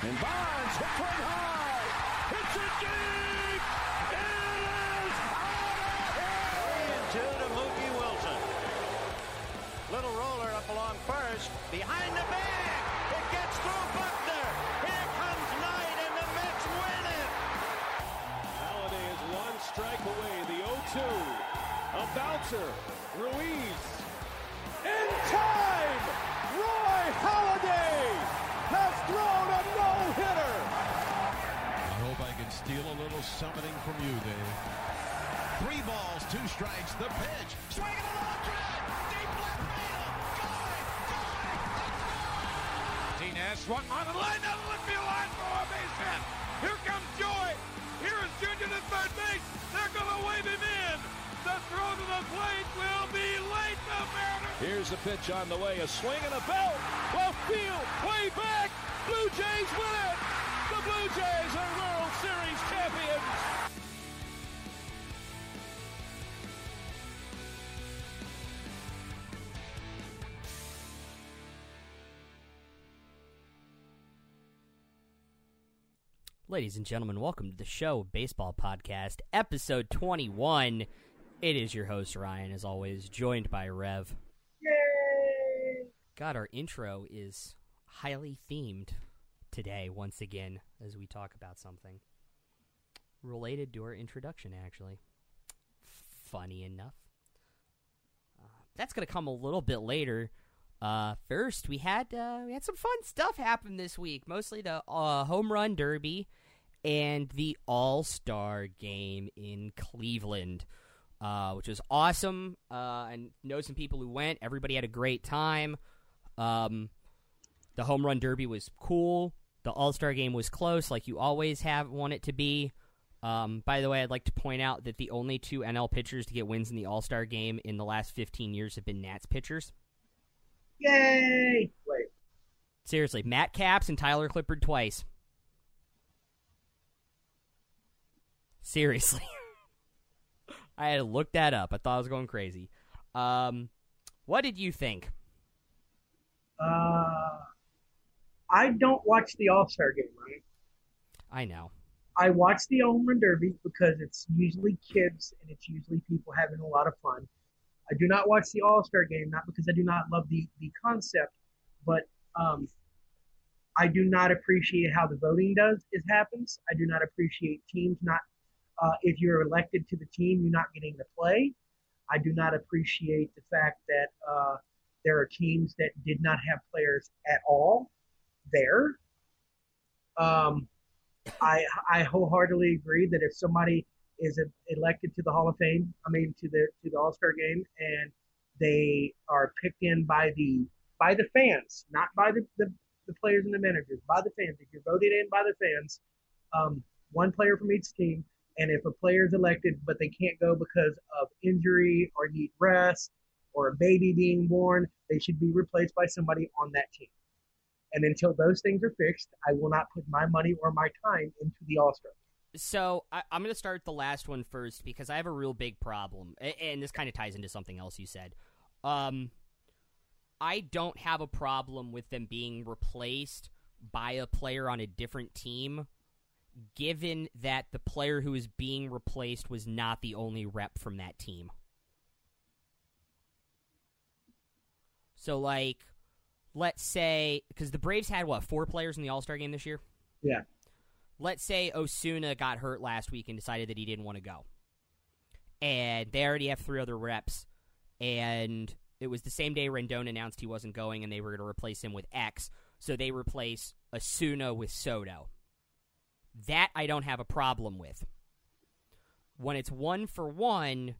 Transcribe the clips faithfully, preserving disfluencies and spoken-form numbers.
And Bonds hit right high. It's a deep. It is out of here. Three and two to Mookie Wilson. Little roller up along first. Behind the bag. It gets through Buckner. Here comes Knight, and the Mets win it. Halliday is one strike away. The oh two. A bouncer. Ruiz. In time. Roy Halliday has thrown a no-hitter. I hope I can steal a little something from you, Dave. Three balls, two strikes, the pitch. Swinging a long drive, deep left field. Going, going, touchdown! Diaz swung on the line, that would be a line for a base hit. Here comes Joy. Here is Junior to third base. They're going to wave him in. The throw to the plate will be late, the Mariners. Here's the pitch on the way, a swing and a belt. Left field, way back. Blue Jays win it. The Blue Jays are World Series champions. Ladies and gentlemen, welcome to the show, Baseball Podcast, episode twenty-one. It is your host, Ryan, as always, joined by Rev. Yay! God, our intro is highly themed today, once again, as we talk about something related to our introduction, actually. Funny enough. Uh, that's going to come a little bit later. Uh, first, we had uh, we had some fun stuff happen this week, mostly the uh, Home Run Derby and the All-Star Game in Cleveland. Uh, which was awesome. Uh, and know some people who went. Everybody had a great time. Um, the Home Run Derby was cool. The All-Star Game was close, like you always have want it to be. Um, by the way, I'd like to point out that the only two N L pitchers to get wins in the All-Star Game in the last fifteen years have been Nats pitchers. Yay! Wait. Seriously, Matt Capps and Tyler Clippard twice. Seriously. I had to look that up. I thought I was going crazy. Um, what did you think? Uh, I don't watch the All-Star Game, right? I know. I watch the Home Run Derby because it's usually kids and it's usually people having a lot of fun. I do not watch the All-Star Game, not because I do not love the, the concept, but um, I do not appreciate how the voting does it happens. I do not appreciate teams not Uh, if you're elected to the team, you're not getting to play. I do not appreciate the fact that uh, there are teams that did not have players at all there. Um, I I wholeheartedly agree that if somebody is a, elected to the Hall of Fame, I mean to the to the All-Star Game, and they are picked in by the by the fans, not by the, the, the players and the managers, by the fans. If you're voted in by the fans, um, one player from each team. And if a player is elected but they can't go because of injury or need rest or a baby being born, they should be replaced by somebody on that team. And until those things are fixed, I will not put my money or my time into the All-Star. So I, I'm going to start the last one first because I have a real big problem. And, and this kind of ties into something else you said. Um, I don't have a problem with them being replaced by a player on a different team, given that the player who is being replaced was not the only rep from that team. So, like, let's say, because the Braves had, what, four players in the All-Star Game this year? Yeah. Let's say Osuna got hurt last week and decided that he didn't want to go. And they already have three other reps, and it was the same day Rendon announced he wasn't going, and they were going to replace him with X, so they replace Osuna with Soto. That I don't have a problem with. When it's one for one,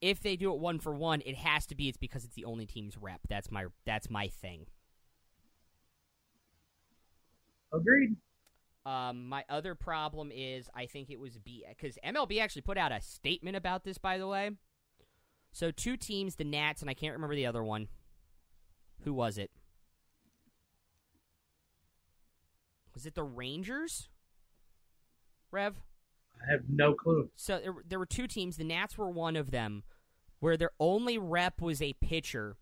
if they do it one for one, it has to be it's because it's the only team's rep. That's my that's my thing. Agreed. Um, my other problem is I think it was B because M L B actually put out a statement about this, by the way. So two teams, the Nats, and I can't remember the other one. Who was it? Was it the Rangers, Rev? I have no clue. So there, there were two teams. The Nats were one of them, where their only rep was a pitcher,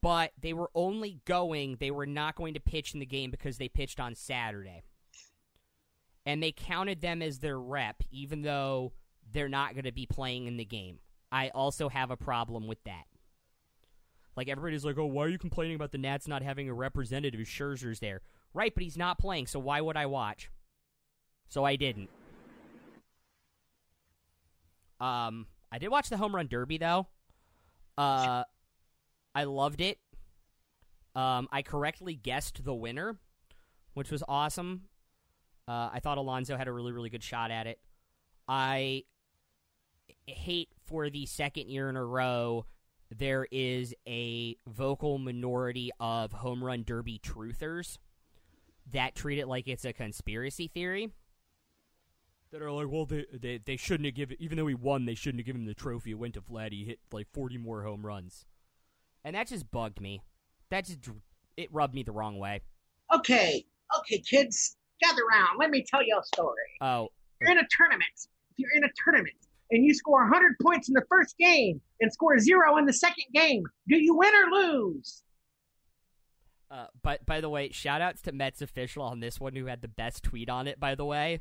but they were only going, they were not going to pitch in the game because they pitched on Saturday. And they counted them as their rep, even though they're not going to be playing in the game. I also have a problem with that. Like, everybody's like, oh, why are you complaining about the Nats not having a representative? Scherzer's there. Right, but he's not playing, so why would I watch? So I didn't. Um, I did watch the Home Run Derby, though. Uh, I loved it. Um, I correctly guessed the winner, which was awesome. Uh, I thought Alonso had a really, really good shot at it. I hate for the second year in a row there is a vocal minority of Home Run Derby truthers that treat it like it's a conspiracy theory. That are like, well, they they, they shouldn't have given, even though he won, they shouldn't have given him the trophy. It went to Vlad. He hit like forty more home runs. And that just bugged me. That just, it rubbed me the wrong way. Okay, okay, kids, gather around. Let me tell you a story. Oh. You're in a tournament. If you're in a tournament and you score one hundred points in the first game and score zero in the second game, do you win or lose? Uh, but by the way, shout-outs to Mets official on this one who had the best tweet on it, by the way.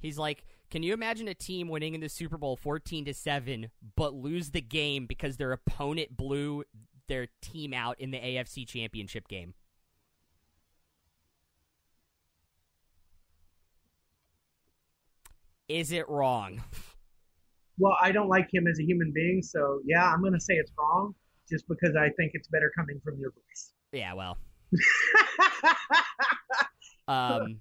He's like, can you imagine a team winning in the Super Bowl fourteen to seven but lose the game because their opponent blew their team out in the A F C Championship game? Is it wrong? Well, I don't like him as a human being, so yeah, I'm going to say it's wrong just because I think it's better coming from your voice. Yeah, well. um,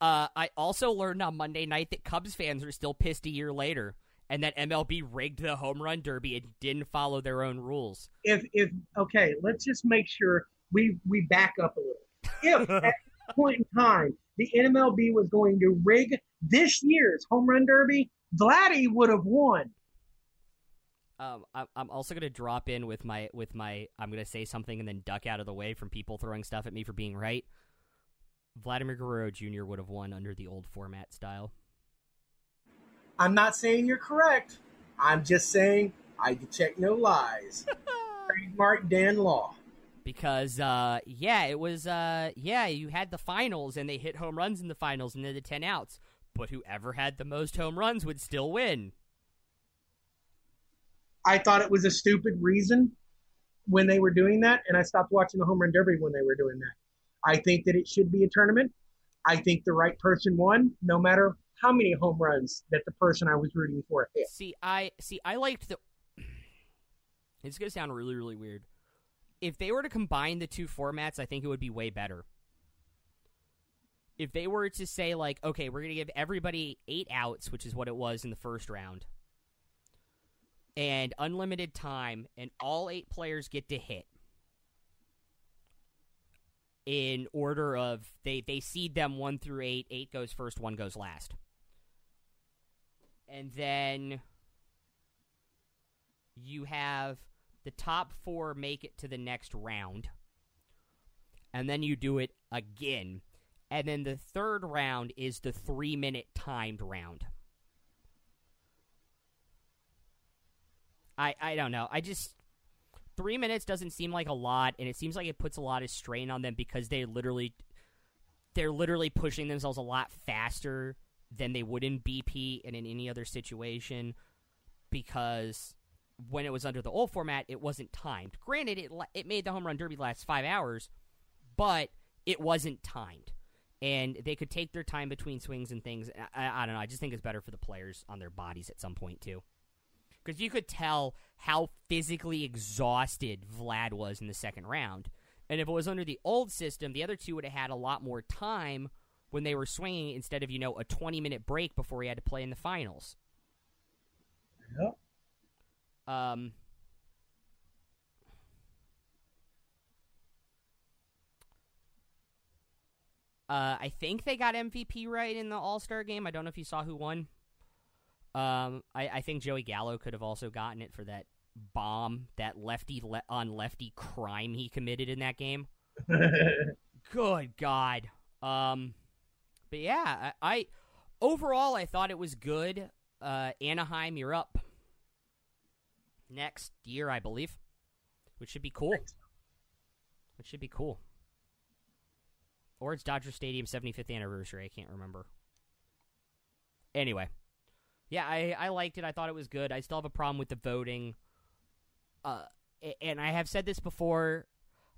uh, I also learned on Monday night that Cubs fans are still pissed a year later and that M L B rigged the Home Run Derby and didn't follow their own rules. If, if okay, let's just make sure we, we back up a little. If at that point in time the M L B was going to rig this year's Home Run Derby, Vladdy would have won. Um, I'm also going to drop in with my with my. I'm going to say something and then duck out of the way from people throwing stuff at me for being right. Vladimir Guerrero Junior would have won under the old format style. I'm not saying you're correct. I'm just saying I detect no lies. Trademark Dan Law. Because uh, yeah, it was uh, yeah. You had the finals and they hit home runs in the finals and then the ten outs. But whoever had the most home runs would still win. I thought it was a stupid reason when they were doing that, and I stopped watching the Home Run Derby when they were doing that. I think that it should be a tournament. I think the right person won, no matter how many home runs that the person I was rooting for hit. See, I see, I liked the... It's going to sound really, really weird. If they were to combine the two formats, I think it would be way better. If they were to say, like, okay, we're going to give everybody eight outs, which is what it was in the first round, and unlimited time, and all eight players get to hit in order of they, they seed them one through eight. Eight goes first, one goes last. And then you have the top four make it to the next round, and then you do it again. And then the third round is the three-minute timed round. I, I don't know. I just... Three minutes doesn't seem like a lot, and it seems like it puts a lot of strain on them because they literally, they're literally pushing themselves a lot faster than they would in B P and in any other situation because when it was under the old format, it wasn't timed. Granted, it it made the Home Run Derby last five hours, but it wasn't timed, and they could take their time between swings and things. I, I don't know. I just think it's better for the players on their bodies at some point, too. Because you could tell how physically exhausted Vlad was in the second round. And if it was under the old system, the other two would have had a lot more time when they were swinging instead of, you know, a twenty-minute break before he had to play in the finals. Yep. Um. Uh, I think they got M V P right in the All-Star game. I don't know if you saw who won. Um, I, I think Joey Gallo could have also gotten it for that bomb, that lefty le- on lefty crime he committed in that game. Good God. Um, but yeah, I, I overall I thought it was good. Uh, Anaheim, you're up next year, I believe, which should be cool. which should be cool. Or it's Dodger Stadium seventy-fifth anniversary. I can't remember. Anyway. Yeah, I, I liked it. I thought it was good. I still have a problem with the voting. Uh, and I have said this before.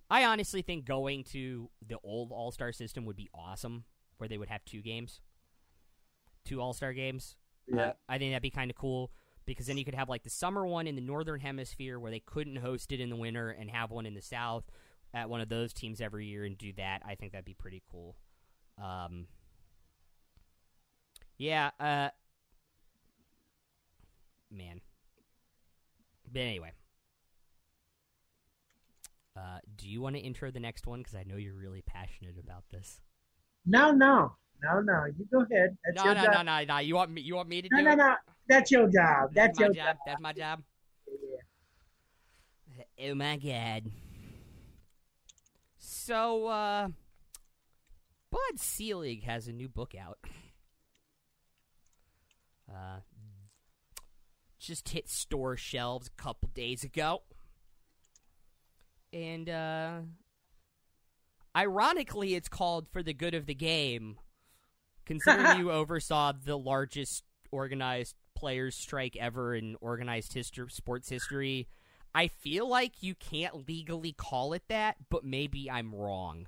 I honestly think going to the old All-Star system would be awesome, where they would have two games. Two All-Star games. Yeah. Uh, I think that'd be kind of cool, because then you could have like the summer one in the Northern Hemisphere where they couldn't host it in the winter, and have one in the South at one of those teams every year and do that. I think that'd be pretty cool. Um, yeah, uh, man. But anyway. Uh, do you want to intro the next one? Because I know you're really passionate about this. No, no. No, no. You go ahead. That's no, your no, job. no, no, no. You want me, you want me to no, do no, it? No, no, no. That's your job. That's, That's your job. job. That's my job. Yeah. Oh, my God. So, uh, Bud Selig has a new book out. Uh, just hit store shelves a couple days ago. And, uh, ironically, it's called For the Good of the Game, considering you oversaw the largest organized players' strike ever in organized history, sports history. I feel like you can't legally call it that, but maybe I'm wrong.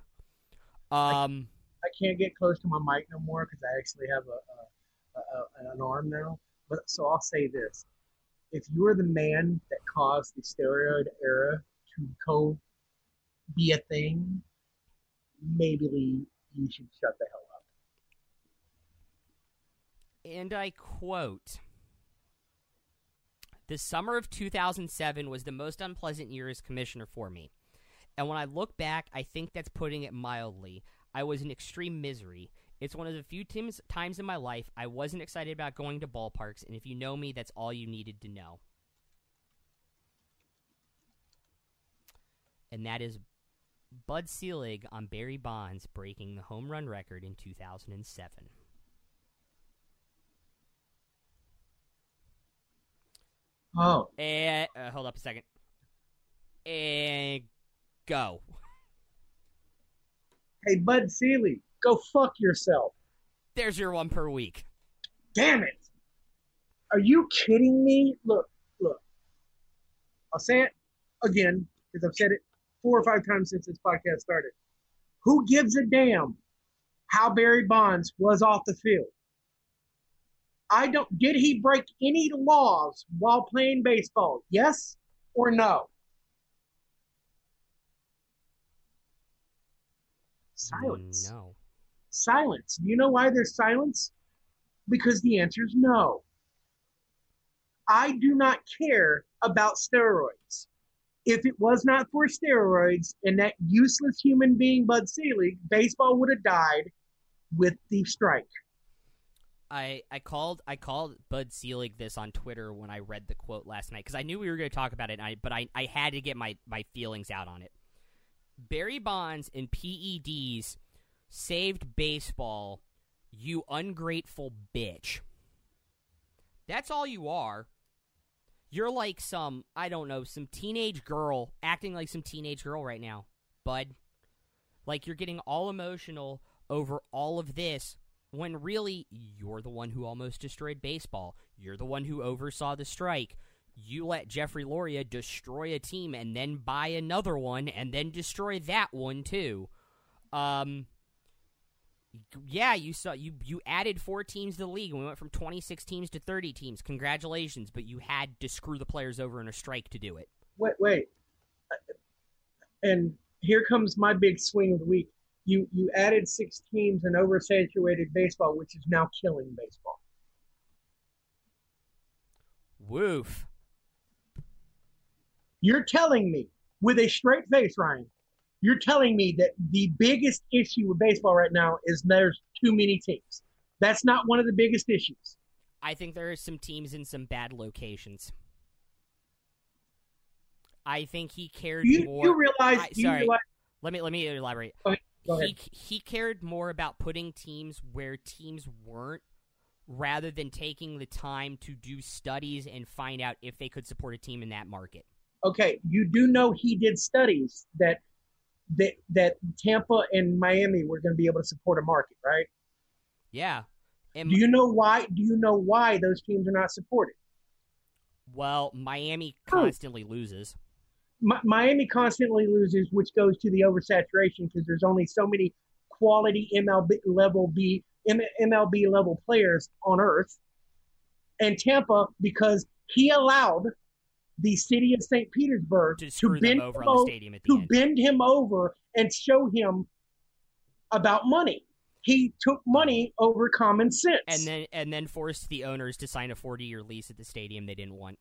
Um, I, I can't get close to my mic no more because I actually have a, a, a an arm now. But so I'll say this: if you were the man that caused the steroid era to co be a thing, maybe you should shut the hell up. And I quote: "The summer of two thousand seven was the most unpleasant year as commissioner for me. And when I look back, I think that's putting it mildly. I was in extreme misery. It's one of the few times, times in my life I wasn't excited about going to ballparks, and if you know me, that's all you needed to know." And that is Bud Selig on Barry Bonds breaking the home run record in two thousand seven. Oh. And, uh, hold up a second. And go. Hey, Bud Selig, go fuck yourself. There's your one per week. Damn it. Are you kidding me? Look, look. I'll say it again, because I've said it four or five times since this podcast started. Who gives a damn how Barry Bonds was off the field? I don't. Did he break any laws while playing baseball? Yes or no? Silence. No. Silence. You know why there's silence? Because the answer is no. I do not care about steroids. If it was not for steroids and that useless human being Bud Selig, baseball would have died with the strike. I, I called I called Bud Selig this on Twitter when I read the quote last night, because I knew we were going to talk about it, and I, but I, I had to get my, my feelings out on it. Barry Bonds and P E Ds saved baseball, you ungrateful bitch. That's all you are. You're like some, I don't know, some teenage girl, acting like some teenage girl right now, Bud. Like, you're getting all emotional over all of this, when really, you're the one who almost destroyed baseball. You're the one who oversaw the strike. You let Jeffrey Loria destroy a team and then buy another one and then destroy that one too. Um, yeah, you saw you you added four teams to the league. We went from twenty-six teams to thirty teams. Congratulations, but you had to screw the players over in a strike to do it. Wait, wait, and here comes my big swing of the week. You you added six teams and oversaturated baseball, which is now killing baseball. Woof. You're telling me, with a straight face, Ryan, you're telling me that the biggest issue with baseball right now is there's too many teams. That's not one of the biggest issues. I think there are some teams in some bad locations. I think he cared you, more. You realize, I, you sorry, realize... Let me, let me elaborate. Okay. He, he cared more about putting teams where teams weren't, rather than taking the time to do studies and find out if they could support a team in that market. Okay, you do know he did studies that that that Tampa and Miami were going to be able to support a market, right? Yeah. And do you know why? Do you know why those teams are not supported? Well, Miami constantly oh. loses. Mi- Miami constantly loses, which goes to the oversaturation because there's only so many quality M L B level B M- MLB level players on earth, and Tampa because he allowed the city of Saint Petersburg to, to bend over him on the stadium at the to end. bend him over and show him about money. He took money over common sense, and then and then forced the owners to sign a forty-year lease at the stadium they didn't want.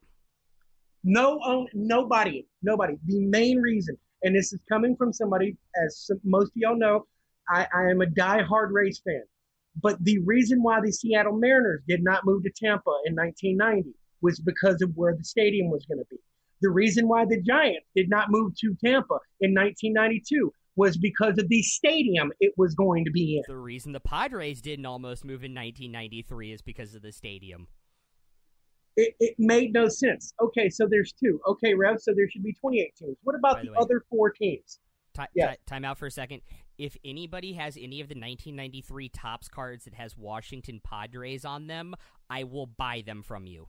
No, um, nobody, nobody. The main reason, and this is coming from somebody, as most of y'all know, I, I am a die-hard Rays fan. But the reason why the Seattle Mariners did not move to Tampa in nineteen ninety was because of where the stadium was going to be. The reason why the Giants did not move to Tampa in nineteen ninety-two was because of the stadium it was going to be in. The reason the Padres didn't almost move in nineteen ninety-three is because of the stadium. It, it made no sense. Okay, so there's two. Okay, Rev, so there should be twenty-eight teams. What about the, the way, other four teams? T- yeah. t- time out for a second. If anybody has any of the nineteen ninety-three Topps cards that has Washington Padres on them, I will buy them from you.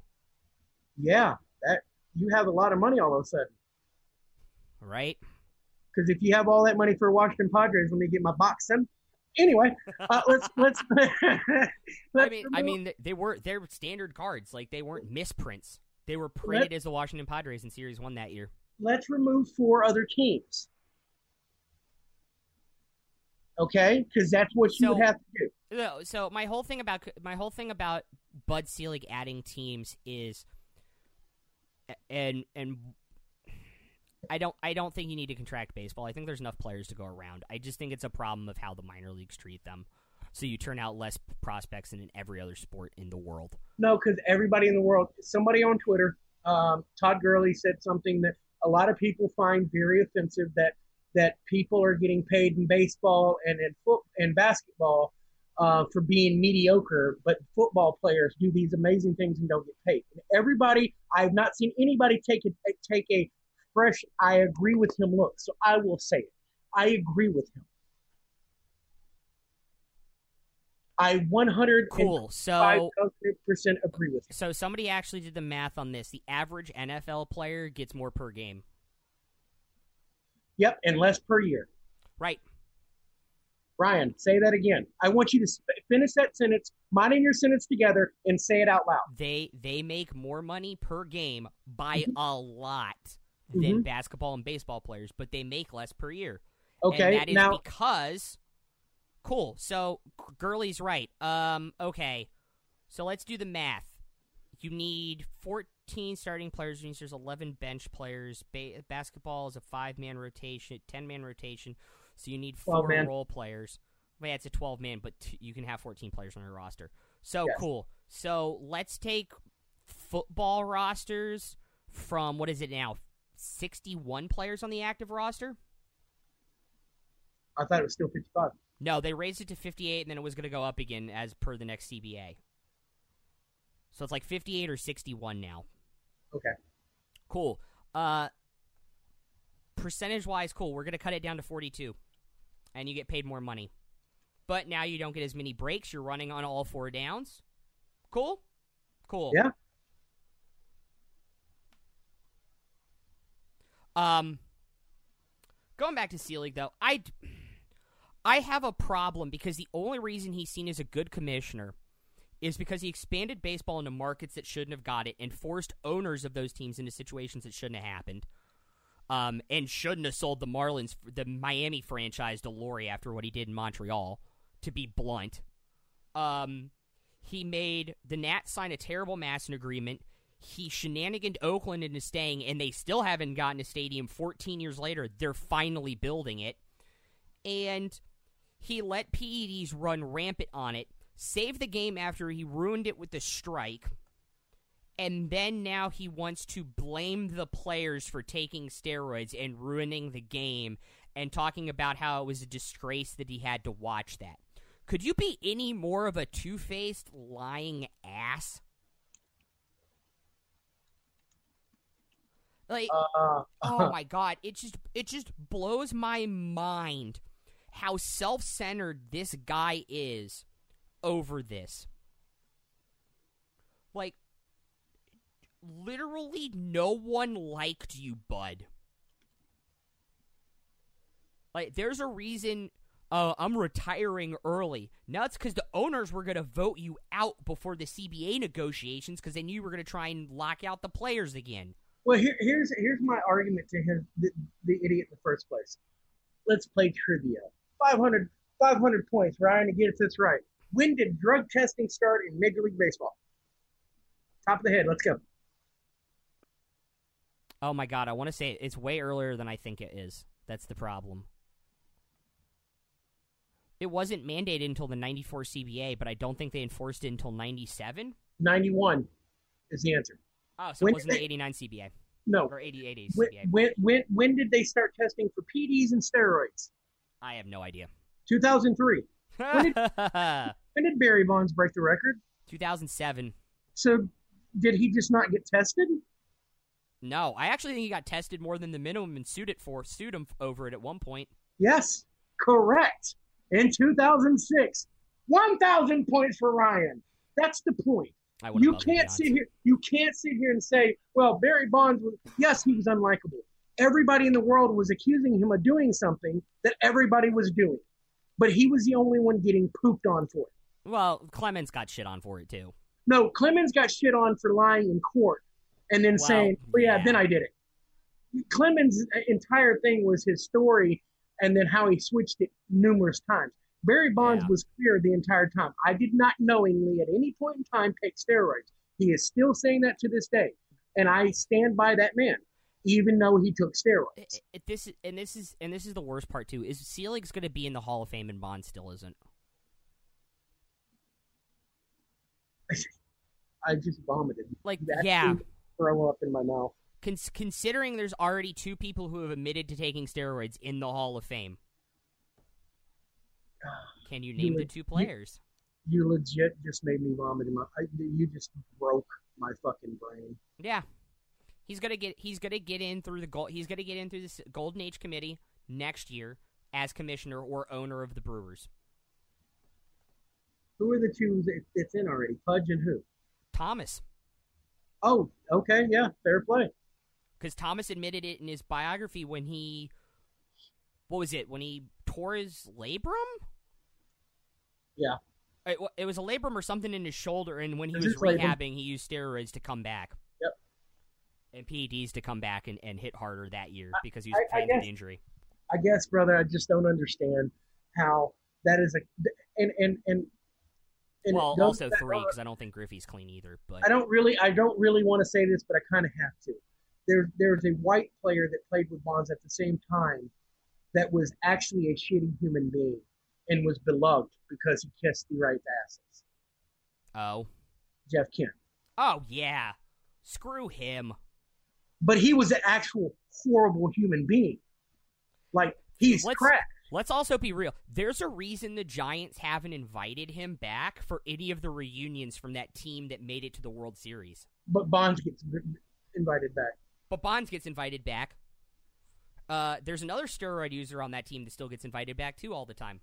Yeah, that you have a lot of money all of a sudden. Right? Because if you have all that money for Washington Padres, let me get my box in. Anyway, uh, let's let's. let's I mean, I mean, they were they're standard cards. Like they weren't misprints. They were printed Let, as the Washington Padres in Series One that year. Let's remove four other teams. Okay, because that's what you so, would have to do. No, so my whole thing about my whole thing about Bud Selig adding teams is, and and. I don't I don't think you need to contract baseball. I think there's enough players to go around. I just think it's a problem of how the minor leagues treat them. So you turn out less prospects than in every other sport in the world. No, because everybody in the world, somebody on Twitter, um, Todd Gurley said something that a lot of people find very offensive, that that people are getting paid in baseball and in foot and basketball uh, for being mediocre, but football players do these amazing things and don't get paid. And everybody, I've not seen anybody take a, take a fresh, I agree with him. Look, so I will say it. I agree with him. I one hundred five percent cool. so, agree with him. So somebody actually did the math on this. The average N F L player gets more per game. Yep, and less per year. Right. Ryan, say that again. I want you to finish that sentence, minding your sentence together, and say it out loud. They, they make more money per game by mm-hmm. a lot. Than mm-hmm. basketball and baseball players, but they make less per year. Okay, and that is now, because cool. So Gurley's right. Um, okay, so let's do the math. You need fourteen starting players. Means there's eleven bench players. Ba- basketball is a five-man rotation, ten-man rotation. So you need four man. role players. Well, yeah, it's a twelve-man, but t- you can have fourteen players on your roster. So yes. cool. So let's take football rosters from what is it now? sixty-one players on the active roster? I thought it was still fifty-five. No, they raised it to fifty-eight, and then it was going to go up again as per the next C B A. So it's like fifty-eight or sixty-one now. Okay. Cool. Uh, percentage-wise, cool. We're going to cut it down to forty-two, and you get paid more money. But now you don't get as many breaks. You're running on all four downs. Cool? Cool. Yeah. Um, going back to Selig, though, I, I have a problem because the only reason he's seen as a good commissioner is because he expanded baseball into markets that shouldn't have got it and forced owners of those teams into situations that shouldn't have happened, um, and shouldn't have sold the Marlins, the Miami franchise to Loria after what he did in Montreal, to be blunt. Um, he made the Nats sign a terrible Masson agreement. He shenaniganed Oakland into staying, and they still haven't gotten a stadium. fourteen years later, they're finally building it. And he let P E Ds run rampant on it, saved the game after he ruined it with the strike, and then now he wants to blame the players for taking steroids and ruining the game and talking about how it was a disgrace that he had to watch that. Could you be any more of a two-faced, lying ass? Like, uh, oh my God, it just it just blows my mind how self-centered this guy is over this. Like, literally no one liked you, Bud. Like, there's a reason uh, I'm retiring early. Now it's because the owners were going to vote you out before the C B A negotiations because they knew you were going to try and lock out the players again. Well, here, here's here's my argument to him, the, the idiot in the first place. Let's play trivia. five hundred, five hundred points, Ryan, to get if that's right. When did drug testing start in Major League Baseball? Top of the head, let's go. Oh, my God, I want to say it. It's way earlier than I think it is. That's the problem. It wasn't mandated until the ninety-four C B A, but I don't think they enforced it until ninety-seven? ninety-one is the answer. Oh, so when it wasn't they, the eighty-nine C B A. No. Or eighty-eight when, C B A. When, when, when did they start testing for P E Ds and steroids? I have no idea. two thousand three. When did, when did Barry Bonds break the record? two thousand seven. So did he just not get tested? No. I actually think he got tested more than the minimum and sued, it for, sued him over it at one point. Yes, correct. In two thousand six, one thousand points for Ryan. That's the point. You can't sit here. You can't sit here and say, "Well, Barry Bonds was yes, he was unlikable." Everybody in the world was accusing him of doing something that everybody was doing, but he was the only one getting pooped on for it. Well, Clemens got shit on for it too. No, Clemens got shit on for lying in court and then well, saying, "Well, yeah, yeah, then I did it." Clemens' entire thing was his story and then how he switched it numerous times. Barry Bonds yeah. was clear the entire time. I did not knowingly at any point in time take steroids. He is still saying that to this day. And I stand by that man, even though he took steroids. It, it, this, and, this is, and this is the worst part, too, is Selig's going to be in the Hall of Fame and Bonds still isn't. I just vomited. Like, that yeah. throw up in my mouth. Con- considering there's already two people who have admitted to taking steroids in the Hall of Fame. Can you name you, the two players? You, you legit just made me vomit in my. I, you just broke my fucking brain. Yeah, he's gonna get. He's gonna get in through the gold. He's gonna get in through this Golden Age Committee next year as commissioner or owner of the Brewers. Who are the two that it's in already? Pudge and who? Thomas. Oh, okay, yeah, fair play. Because Thomas admitted it in his biography when he, what was it? When he tore his labrum. Yeah. It, it was a labrum or something in his shoulder, and when he was rehabbing, he used steroids to come back. Yep. And P E Ds to come back and, and hit harder that year because he was playing with the injury. I guess, brother, I just don't understand how that is a and and and. and well, also three because I don't think Griffey's clean either. But I don't really, I don't really want to say this, but I kind of have to. There, there's a white player that played with Bonds at the same time that was actually a shitty human being. And was beloved because he kissed the right asses. Oh. Jeff Kent. Oh, yeah. Screw him. But he was an actual horrible human being. Like, he's let's, crap. Let's also be real. There's a reason the Giants haven't invited him back for any of the reunions from that team that made it to the World Series. But Bonds gets invited back. But Bonds gets invited back. Uh, there's another steroid user on that team that still gets invited back, too, all the time.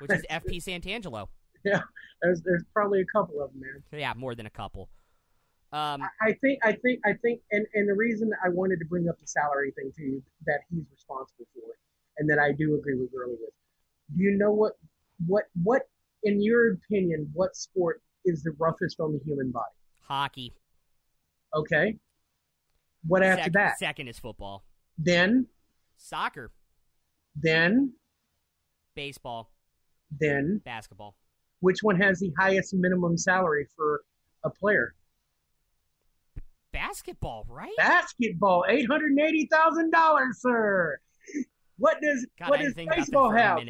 Which is F P Santangelo. Yeah, there's there's probably a couple of them, man. Yeah, more than a couple. Um, I think I think I think, and, and the reason I wanted to bring up the salary thing to you that he's responsible for it, and that I do agree with Gurley with. Do you know what what what in your opinion what sport is the roughest on the human body? Hockey. Okay. What after second, that? Second is football. Then soccer. Then baseball. Then basketball. Which one has the highest minimum salary for a player? Basketball, right? Basketball, eight hundred eighty thousand dollars, sir. What does God, what, does baseball have?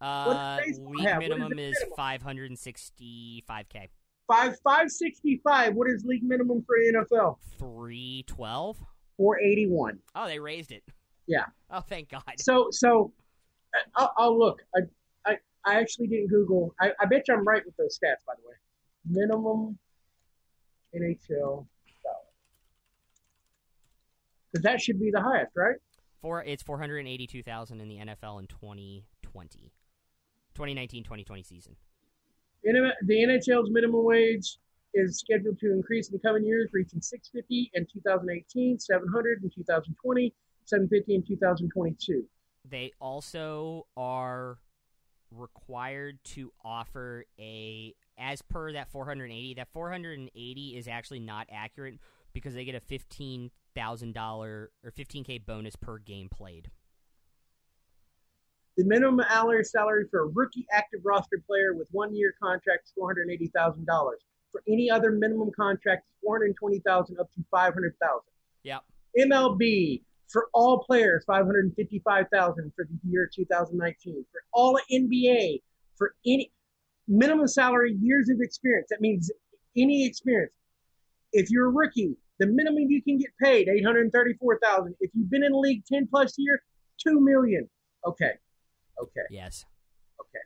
Uh, what does baseball league have? Minimum is, is five hundred and sixty-five k. Five five sixty-five. What is league minimum for N F L? Three twelve. Four eighty-one. Oh, they raised it. Yeah. Oh, thank God. So so, I'll, I'll look. I, I actually didn't Google. I, I bet you I'm right with those stats, by the way. Minimum N H L salary. Because that should be the highest, right? Four, it's four hundred eighty-two thousand in the N F L in twenty twenty. twenty nineteen twenty twenty season. The N H L's minimum wage is scheduled to increase in the coming years, reaching six hundred fifty dollars in two thousand eighteen, seven hundred dollars in two thousand twenty, seven hundred fifty dollars in two thousand twenty-two. They also are required to offer a, as per that four hundred eighty dollars, that four hundred eighty dollars is actually not accurate because they get a fifteen thousand dollars or fifteen K bonus per game played. The minimum hourly salary for a rookie active roster player with one-year contract is four hundred eighty thousand dollars. For any other minimum contract, four hundred twenty thousand dollars up to five hundred thousand dollars. Yeah. M L B, for all players, five hundred fifty-five thousand dollars for the year two thousand nineteen. For all N B A, for any minimum salary, years of experience. That means any experience. If you're a rookie, the minimum you can get paid, eight hundred thirty-four thousand dollars. If you've been in the league ten-plus year, two million dollars. Okay. Okay. Yes. Okay.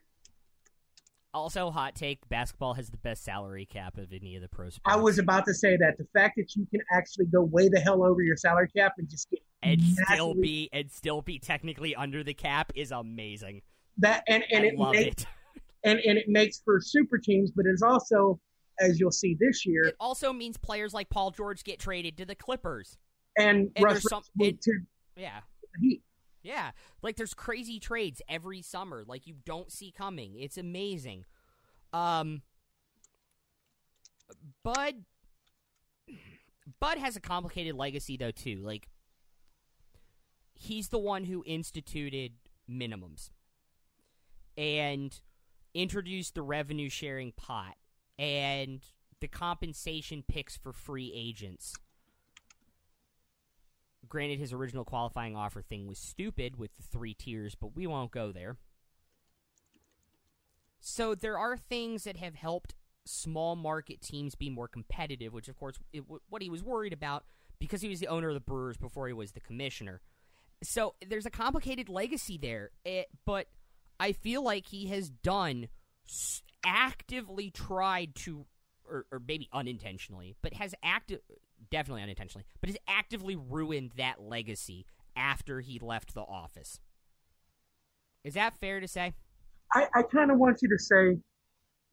Also, hot take, basketball has the best salary cap of any of the pro sports. I was about to say that. The fact that you can actually go way the hell over your salary cap and just get and massively... still be and still be technically under the cap is amazing. That and, and I it love makes, it. and, and it makes for super teams, but it's also, as you'll see this year, it also means players like Paul George get traded to the Clippers. And, and Russ some, it, to yeah. the Heat. Yeah, like there's crazy trades every summer, like you don't see coming. It's amazing. Um, Bud, Bud has a complicated legacy though too. Like he's the one who instituted minimums and introduced the revenue sharing pot and the compensation picks for free agents. Granted, his original qualifying offer thing was stupid with the three tiers, but we won't go there. So there are things that have helped small market teams be more competitive, which, of course, it, what he was worried about because he was the owner of the Brewers before he was the commissioner. So there's a complicated legacy there, it, but I feel like he has done, actively tried to, or, or maybe unintentionally, but has active. Definitely unintentionally, but has actively ruined that legacy after he left the office. Is that fair to say? I, I kind of want you to say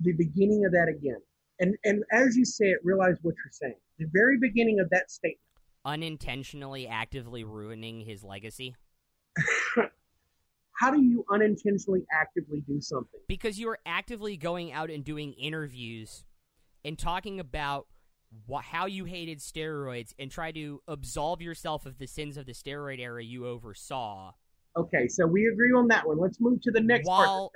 the beginning of that again. And and as you say it, realize what you're saying. The very beginning of that statement. Unintentionally actively ruining his legacy? How do you unintentionally actively do something? Because you are actively going out and doing interviews and talking about how you hated steroids and try to absolve yourself of the sins of the steroid era you oversaw. Okay, so we agree on that one. Let's move to the next while, part.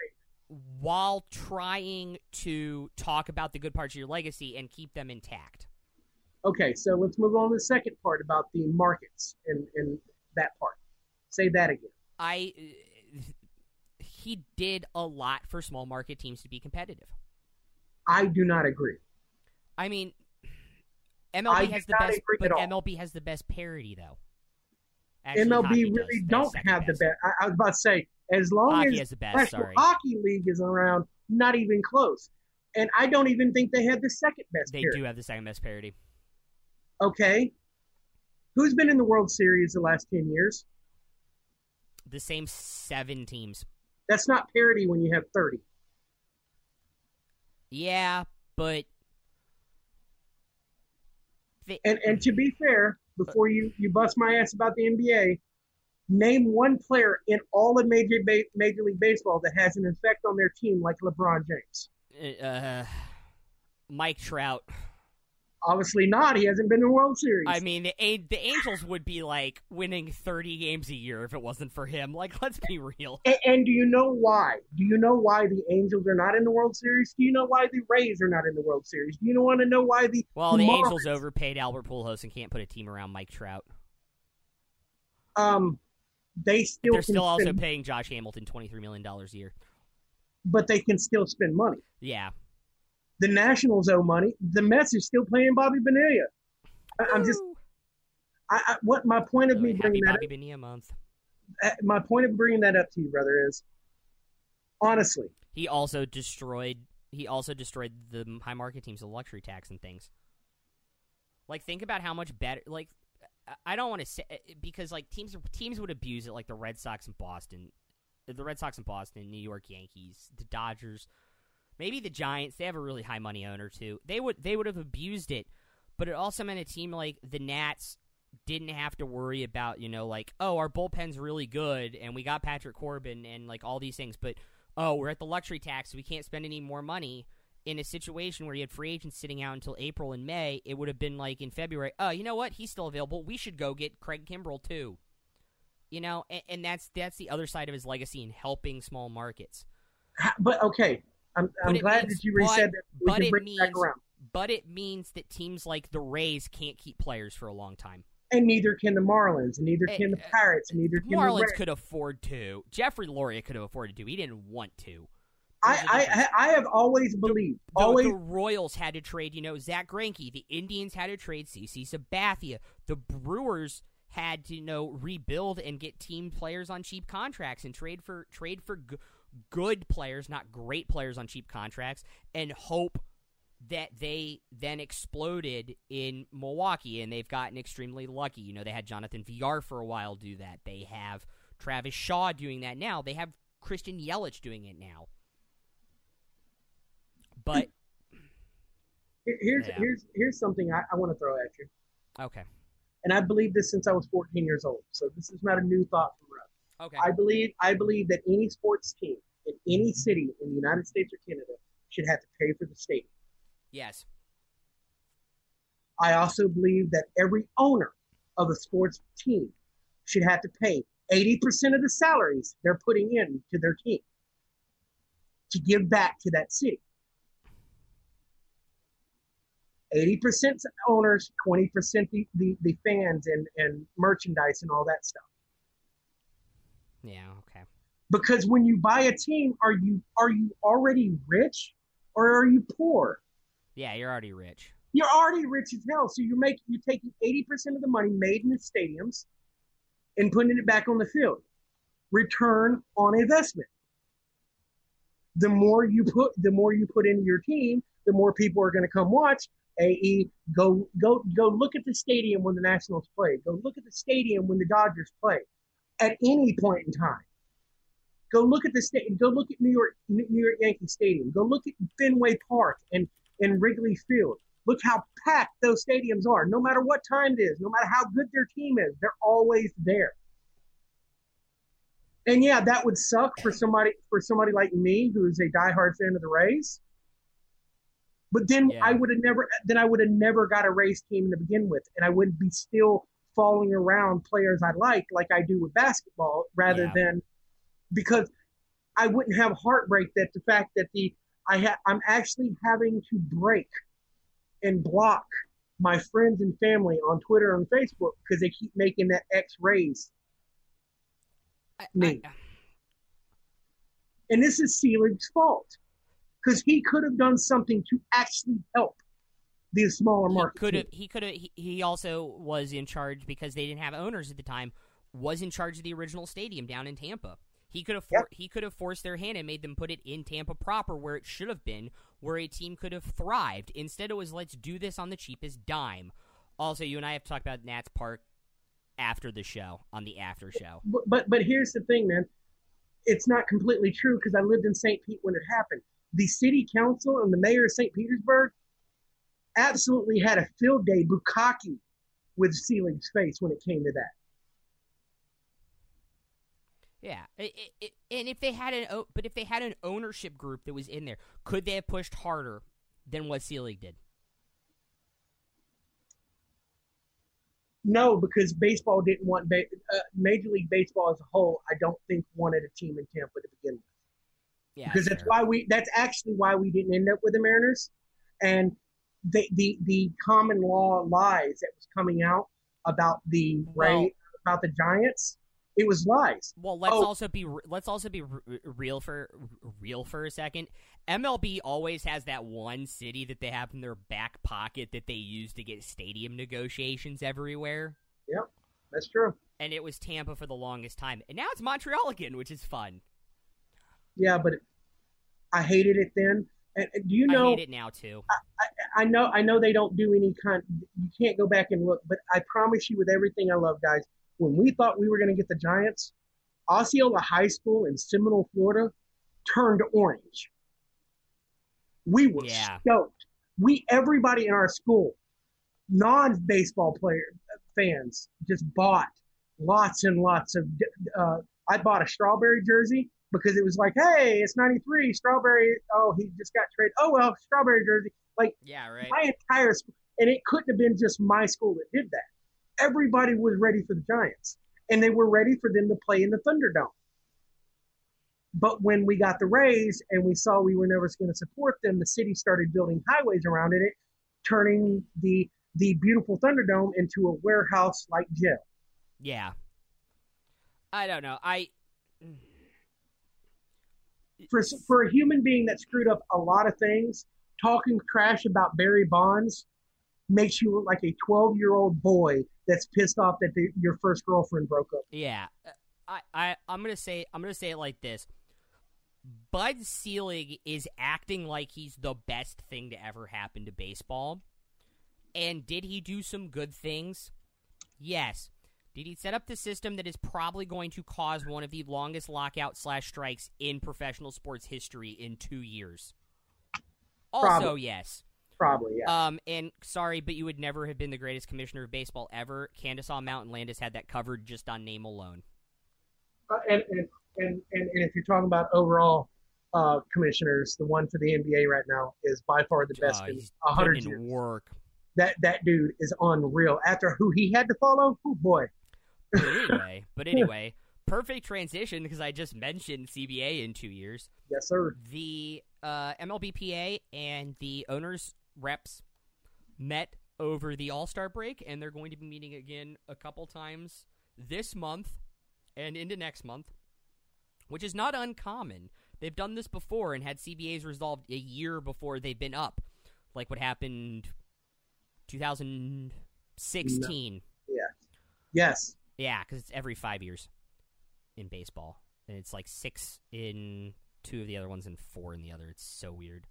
Of the while trying to talk about the good parts of your legacy and keep them intact. Okay, so let's move on to the second part about the markets and, and that part. Say that again. I he did a lot for small market teams to be competitive. I do not agree. I mean... M L B has the best, but M L B has the best parity, though. Actually, M L B really don't have the best. I, I was about to say, as long as the National Hockey League is around, not even close. And I don't even think they have the second best parity. They do have the second best parity. Okay. Who's been in the World Series the last ten years? The same seven teams. That's not parity when you have thirty. Yeah, but... And and to be fair, before you, you bust my ass about the N B A, name one player in all of Major ba- Major League Baseball that has an effect on their team like LeBron James. Uh, Mike Trout. Obviously not. He hasn't been in the World Series. I mean, the the Angels would be like winning thirty games a year if it wasn't for him. Like, let's be real. And, and do you know why? Do you know why the Angels are not in the World Series? Do you know why the Rays are not in the World Series? Do you want to know why the well, the Marlins... Angels overpaid Albert Pujols and can't put a team around Mike Trout. Um, they still they're still also spend... paying Josh Hamilton twenty three million dollars a year, but they can still spend money. Yeah. The Nationals owe money. The Mets are still playing Bobby Bonilla. I, I'm just, I, I what my point of really me bringing that Bobby up, Bonilla month. My point of bringing that up to you, brother, is honestly, he also destroyed. He also destroyed the high market teams, the luxury tax and things. Like, think about how much better. Like, I don't want to say because like teams teams would abuse it, like the Red Sox and Boston, the Red Sox and Boston, New York Yankees, the Dodgers, maybe the Giants. They have a really high money owner too. They would they would have abused it, but it also meant a team like the Nats didn't have to worry about, you know, like, oh, our bullpen's really good and we got Patrick Corbin and like all these things, but oh, we're at the luxury tax, so we can't spend any more money. In a situation where you had free agents sitting out until April and May, it would have been like in February, oh, you know what? He's still available. We should go get Craig Kimbrell too. You know, and, and that's that's the other side of his legacy in helping small markets. But, okay, I'm, I'm but glad means, that you reset that. We but, can it bring means, it back around. But it means that teams like the Rays can't keep players for a long time. And neither can the Marlins, and neither and, can the Pirates, and neither the can Marlins the Marlins could afford to. Jeffrey Loria could have afforded to. He didn't want to. I, I I have always believed. The, always. The Royals had to trade, you know, Zach Greinke. The Indians had to trade CeCe Sabathia. The Brewers had to, you know, rebuild and get team players on cheap contracts and trade for trade for g- good players, not great players, on cheap contracts, and hope that they then exploded in Milwaukee. And they've gotten extremely lucky. You know, they had Jonathan Villar for a while do that. They have Travis Shaw doing that now. They have Christian Yelich doing it now. But here's yeah. here's here's something I, I want to throw at you. Okay. And I believe this since I was fourteen years old, so this is not a new thought from Rev. Okay. I believe I believe that any sports team in any city in the United States or Canada should have to pay for the stadium. Yes. I also believe that every owner of a sports team should have to pay eighty percent of the salaries they're putting in to their team to give back to that city. eighty percent owners, twenty percent the, the, the fans and, and merchandise and all that stuff. Yeah, okay. Because when you buy a team, are you are you already rich or are you poor? Yeah, you're already rich. You're already rich as hell. So you're making you're taking eighty percent of the money made in the stadiums and putting it back on the field. Return on investment. The more you put the more you put into your team, the more people are going to come watch. A E, go go go look at the stadium when the Nationals play. Go look at the stadium when the Dodgers play. At any point in time, go look at the stadium. Go look at New York New York Yankee Stadium. Go look at Fenway Park and, and Wrigley Field. Look how packed those stadiums are. No matter what time it is, no matter how good their team is, they're always there. And yeah, that would suck for somebody for somebody like me who is a diehard fan of the Rays. But then yeah. I would have never. Then I would have never got a Rays team to begin with, and I wouldn't be still falling around players I like, like I do with basketball, rather yeah. than because I wouldn't have heartbreak that the fact that the I ha- I'm actually having to break and block my friends and family on Twitter and Facebook because they keep making that X-Rays name, I, I, and this is Selig's fault. Because he could have done something to actually help the smaller market. He could have. He could have. He, he also was in charge because they didn't have owners at the time. Was in charge of the original stadium down in Tampa. He could have. For, yep. He could have forced their hand and made them put it in Tampa proper, where it should have been, where a team could have thrived. Instead, it was let's do this on the cheapest dime. Also, you and I have to talk about Nats Park after the show on the after show. But but, but here's the thing, man. It's not completely true because I lived in Saint Pete when it happened. The city council and the mayor of Saint Petersburg absolutely had a field day bukkake with Selig's face when it came to that. Yeah, it, it, and if they had an but if they had an ownership group that was in there, could they have pushed harder than what Selig did? No, because baseball didn't want uh, Major League Baseball as a whole. I don't think wanted a team in Tampa to begin with. Yeah, because that's sure. why we that's actually why we didn't end up with the Mariners. And the the, the common law lies that was coming out about the well, Ray, about the Giants, it was lies. Well, let's oh. also be let's also be real for real for a second. M L B always has that one city that they have in their back pocket that they use to get stadium negotiations everywhere. Yep, that's true. And it was Tampa for the longest time, and now it's Montreal again, which is fun. Yeah, but I hated it then, And, and do you know? I hate it now too. I, I, I know. I know they don't do any kind. You can't go back and look, but I promise you, with everything I love, guys, when we thought we were going to get the Giants, Osceola High School in Seminole, Florida, turned orange. We were yeah. stoked. We everybody in our school, non-baseball player fans, just bought lots and lots of. Uh, I bought a strawberry jersey. Because it was like, hey, it's ninety-three, strawberry. Oh, he just got traded. Oh, well, strawberry jersey. Like, yeah, right. My entire school. And it couldn't have been just my school that did that. Everybody was ready for the Giants. And they were ready for them to play in the Thunderdome. But when we got the Rays and we saw we were never going to support them, the city started building highways around it, turning the the beautiful Thunderdome into a warehouse-like jail. Yeah. I don't know. I... For for a human being that screwed up a lot of things, talking trash about Barry Bonds makes you look like a twelve-year-old boy that's pissed off that the, your first girlfriend broke up. Yeah, I I I'm gonna say I'm gonna say it like this: Bud Selig is acting like he's the best thing to ever happen to baseball. And did he do some good things? Yes. Did he set up the system that is probably going to cause one of the longest lockout slash strikes in professional sports history in two years? Also, probably. Yes. Probably, yeah. Um, and sorry, but you would never have been the greatest commissioner of baseball ever. Kennesaw Mountain Landis had that covered just on name alone. Uh, and, and, and, and, and if you're talking about overall uh, commissioners, the one for the N B A right now is by far the best uh, in one hundred years. Work. That, that dude is unreal. After who he had to follow, oh boy. But anyway, but anyway, perfect transition because I just mentioned C B A in two years. Yes, sir. The uh, M L B P A and the owners' reps met over the All-Star break, and they're going to be meeting again a couple times this month and into next month, which is not uncommon. They've done this before and had C B As resolved a year before they've been up, like what happened two thousand sixteen. No. Yeah. Yes. Yeah, because it's every five years in baseball. And it's like six in two of the other ones and four in the other. It's so weird.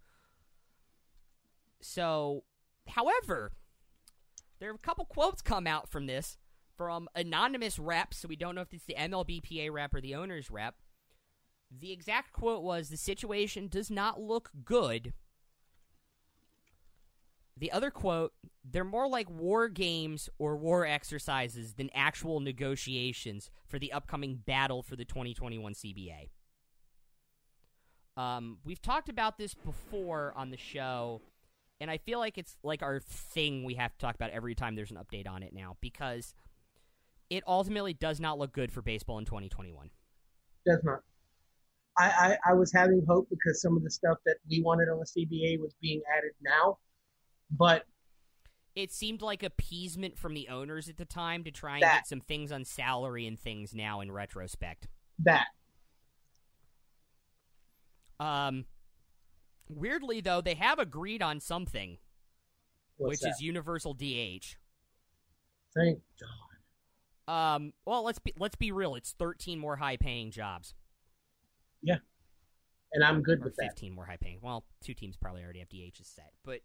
So, however, there are a couple quotes come out from this from anonymous reps. So we don't know if it's the M L B P A rep or the owner's rep. The exact quote was, "The situation does not look good." The other quote, "They're more like war games or war exercises than actual negotiations for the upcoming battle for the twenty twenty-one C B A." Um, we've talked about this before on the show, and I feel like it's like our thing we have to talk about every time there's an update on it now, because it ultimately does not look good for baseball in twenty twenty-one. Does not. I, I, I was having hope because some of the stuff that we wanted on the C B A was being added now. But it seemed like appeasement from the owners at the time to try and that, get some things on salary and things now in retrospect. That. Um, weirdly, though, they have agreed on something, What's which that? is universal D H. Thank God. Um, well, let's be let's be real. It's thirteen more high-paying jobs. Yeah, and I'm good or with fifteen that. fifteen more high-paying. Well, two teams probably already have D Hs set, but...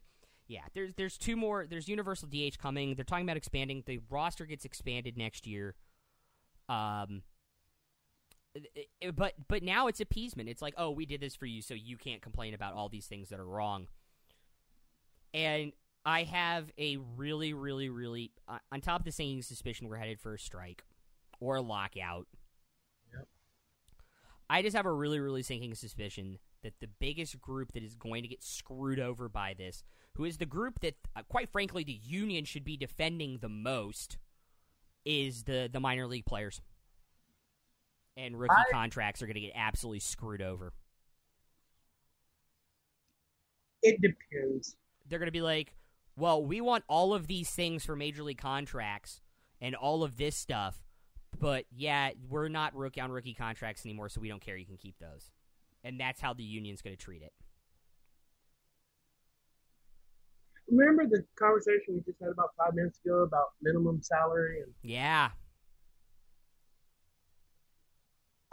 Yeah, there's there's two more. There's universal D H coming. They're talking about expanding. The roster gets expanded next year. Um, it, it, but but now it's appeasement. It's like, oh, we did this for you, so you can't complain about all these things that are wrong. And I have a really, really, really uh, on top of the singing suspicion, we're headed for a strike or a lockout. Yep. I just have a really, really sinking suspicion that the biggest group that is going to get screwed over by this, who is the group that, uh, quite frankly, the union should be defending the most, is the, the minor league players. And rookie I, contracts are going to get absolutely screwed over. It depends. They're going to be like, well, we want all of these things for major league contracts and all of this stuff, but yeah, we're not rookie on rookie contracts anymore, so we don't care. You can keep those. And that's how the union's going to treat it. Remember the conversation we just had about five minutes ago about minimum salary? And yeah.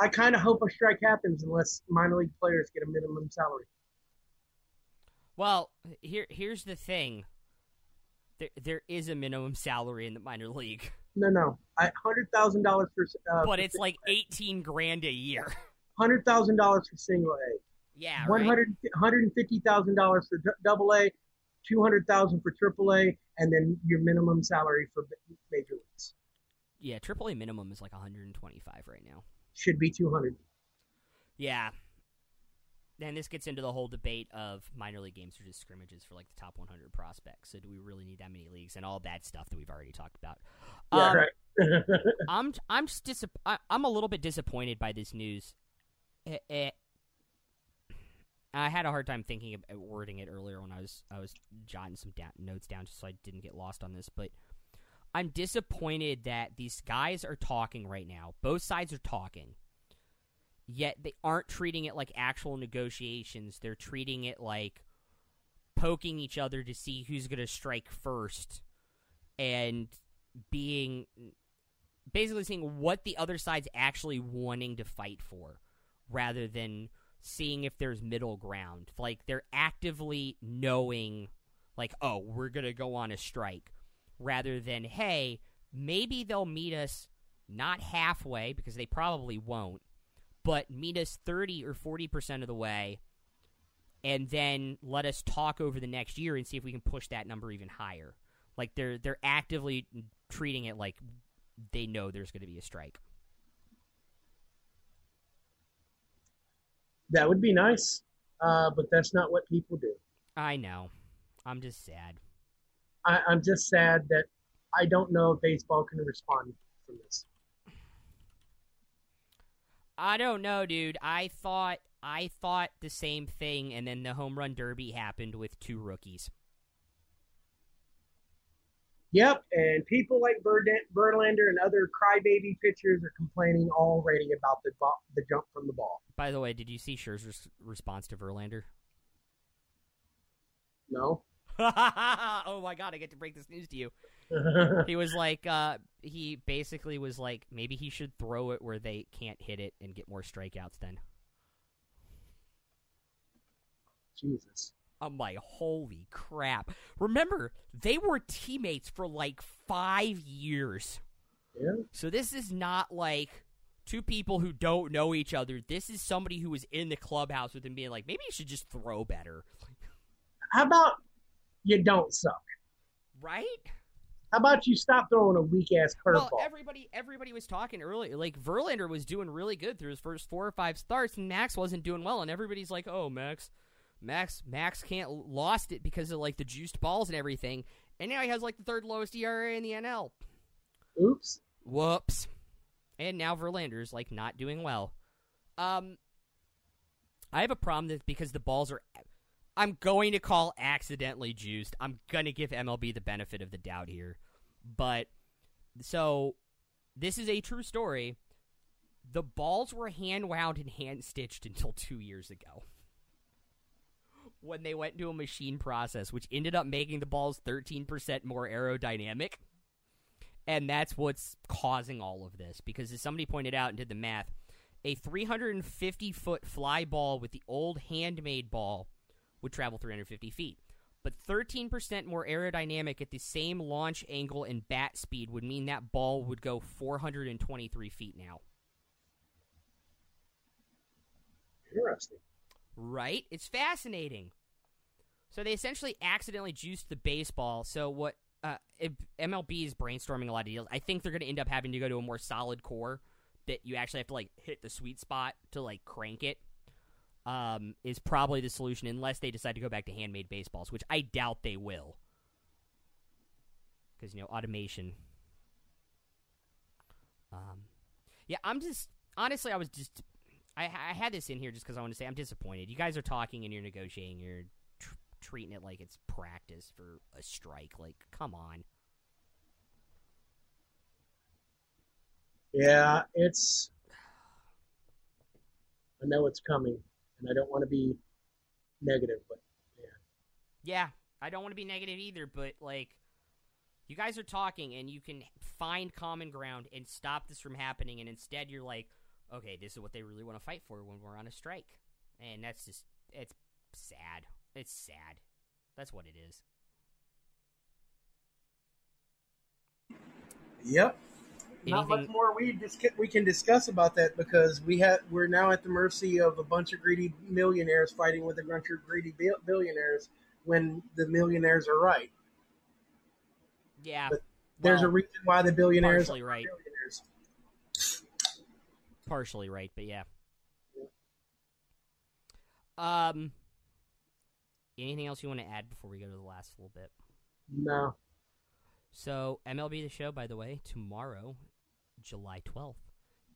I kind of hope a strike happens unless minor league players get a minimum salary. Well, here here's the thing. There there is a minimum salary in the minor league. No, no, I hundred thousand dollars for. Uh, but for it's like eighteen grand a year. Hundred thousand dollars for single A. Yeah, right. One hundred hundred and fifty thousand dollars for d- double A, two hundred thousand for triple A, and then your minimum salary for major leagues. Yeah, triple A minimum is like one hundred and twenty-five right now. Should be two hundred. Yeah. Then this gets into the whole debate of minor league games are just scrimmages for like the top one hundred prospects. So do we really need that many leagues and all that stuff that we've already talked about? Yeah, um, right. I'm I'm just disapp- I'm a little bit disappointed by this news. It, it, I had a hard time thinking about wording it earlier when I was I was jotting some down, notes down just so I didn't get lost on this. But I'm disappointed that these guys are talking right now. Both sides are talking. Yet they aren't treating it like actual negotiations. They're treating it like poking each other to see who's going to strike first and being basically seeing what the other side's actually wanting to fight for rather than seeing if there's middle ground. Like, they're actively knowing, like, oh, we're going to go on a strike rather than, hey, maybe they'll meet us not halfway because they probably won't, but meet us thirty or forty percent of the way and then let us talk over the next year and see if we can push that number even higher. Like, they're they're actively treating it like they know there's going to be a strike. That would be nice, uh, but that's not what people do. I know. I'm just sad. I, I'm just sad that I don't know if baseball can respond from this. I don't know, dude. I thought I thought the same thing, and then the home run derby happened with two rookies. Yep, and people like Bird, Verlander and other crybaby pitchers are complaining already about the ball, the jump from the ball. By the way, did you see Scherzer's response to Verlander? No. Oh my god, I get to break this news to you. He was like, uh, he basically was like, maybe he should throw it where they can't hit it and get more strikeouts then. Jesus. I'm like, holy crap. Remember, they were teammates for like five years. Yeah. So this is not like two people who don't know each other. This is somebody who was in the clubhouse with him being like, maybe you should just throw better. How about you don't suck? Right? How about you stop throwing a weak-ass curveball? Well, everybody, everybody was talking earlier. Like, Verlander was doing really good through his first four or five starts, and Max wasn't doing well. And everybody's like, oh, Max, Max, Max can't lost it because of, like, the juiced balls and everything. And now he has, like, the third lowest E R A in the N L. Oops. Whoops. And now Verlander's, like, not doing well. Um, I have a problem that because the balls are... I'm going to call accidentally juiced. I'm going to give M L B the benefit of the doubt here. But, so, this is a true story. The balls were hand-wound and hand-stitched until two years ago when they went into a machine process, which ended up making the balls thirteen percent more aerodynamic. And that's what's causing all of this, because as somebody pointed out and did the math, a three hundred fifty foot fly ball with the old handmade ball would travel three hundred fifty feet. But thirteen percent more aerodynamic at the same launch angle and bat speed would mean that ball would go four hundred twenty-three feet now. Interesting. Right? It's fascinating. So they essentially accidentally juiced the baseball. So what uh, M L B is brainstorming a lot of deals. I think they're going to end up having to go to a more solid core that you actually have to like hit the sweet spot to like crank it. Um, is probably the solution unless they decide to go back to handmade baseballs, which I doubt they will. Because, you know, automation. Um, yeah, I'm just... Honestly, I was just... I, I had this in here just because I want to say I'm disappointed. You guys are talking and you're negotiating. You're tr- treating it like it's practice for a strike. Like, come on. Yeah, it's... I know it's coming. And I don't want to be negative, but yeah. Yeah, I don't want to be negative either, but, like, you guys are talking, and you can find common ground and stop this from happening, and instead you're like, okay, this is what they really want to fight for when we're on a strike. And that's just, it's sad. It's sad. That's what it is. Yep. Anything? Not much more we dis- we can discuss about that, because we have we're now at the mercy of a bunch of greedy millionaires fighting with a bunch of greedy bil- billionaires when the millionaires are right. Yeah, but there's well, a reason why the billionaires partially are right. Billionaires. Partially right, but yeah. yeah. Um, anything else you want to add before we go to the last little bit? No. So, M L B The Show, by the way, tomorrow, July twelfth,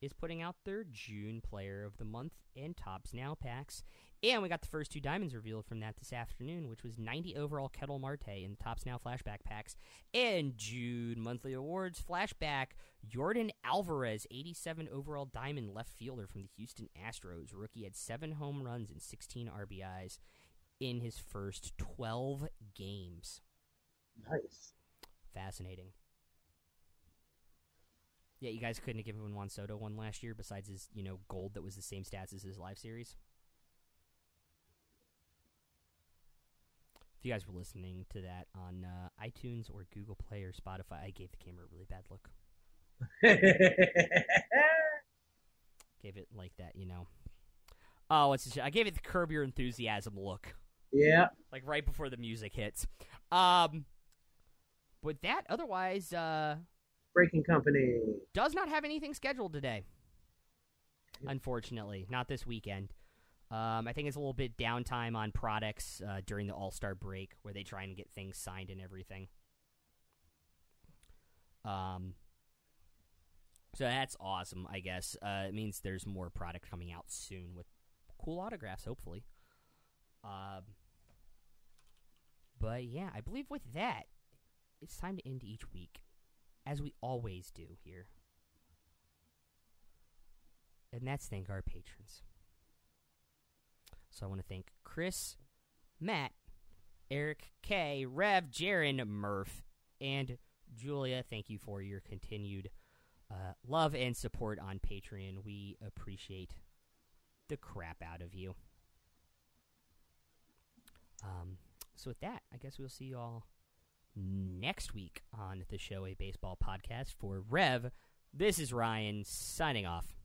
is putting out their June Player of the Month and Tops Now packs. And we got the first two diamonds revealed from that this afternoon, which was ninety overall Ketel Marte in the Tops Now flashback packs. And June Monthly Awards flashback, Jordan Alvarez, eighty-seven overall diamond left fielder from the Houston Astros. Rookie had seven home runs and sixteen R B Is in his first twelve games. Nice. Fascinating. Yeah, you guys couldn't have given Juan Soto one last year besides his, you know, gold that was the same stats as his live series. If you guys were listening to that on uh, iTunes or Google Play or Spotify, I gave the camera a really bad look. Gave it like that, you know. Oh, what's this? I gave it the Curb Your Enthusiasm look. Yeah. Like right before the music hits. Um... But that, otherwise, uh... Breaking Company does not have anything scheduled today. Unfortunately, not this weekend. Um, I think it's a little bit downtime on products uh, during the All-Star break, where they try and get things signed and everything. Um, so that's awesome, I guess. Uh, it means there's more product coming out soon with cool autographs, hopefully. Uh, but, yeah, I believe with that, it's time to end each week, as we always do here. And that's thank our patrons. So I want to thank Chris, Matt, Eric K, Rev, Jaron, Murph, and Julia. Thank you for your continued uh, love and support on Patreon. We appreciate the crap out of you. Um, so with that, I guess we'll see you all next week on the show, a baseball podcast. For Rev, this is Ryan signing off.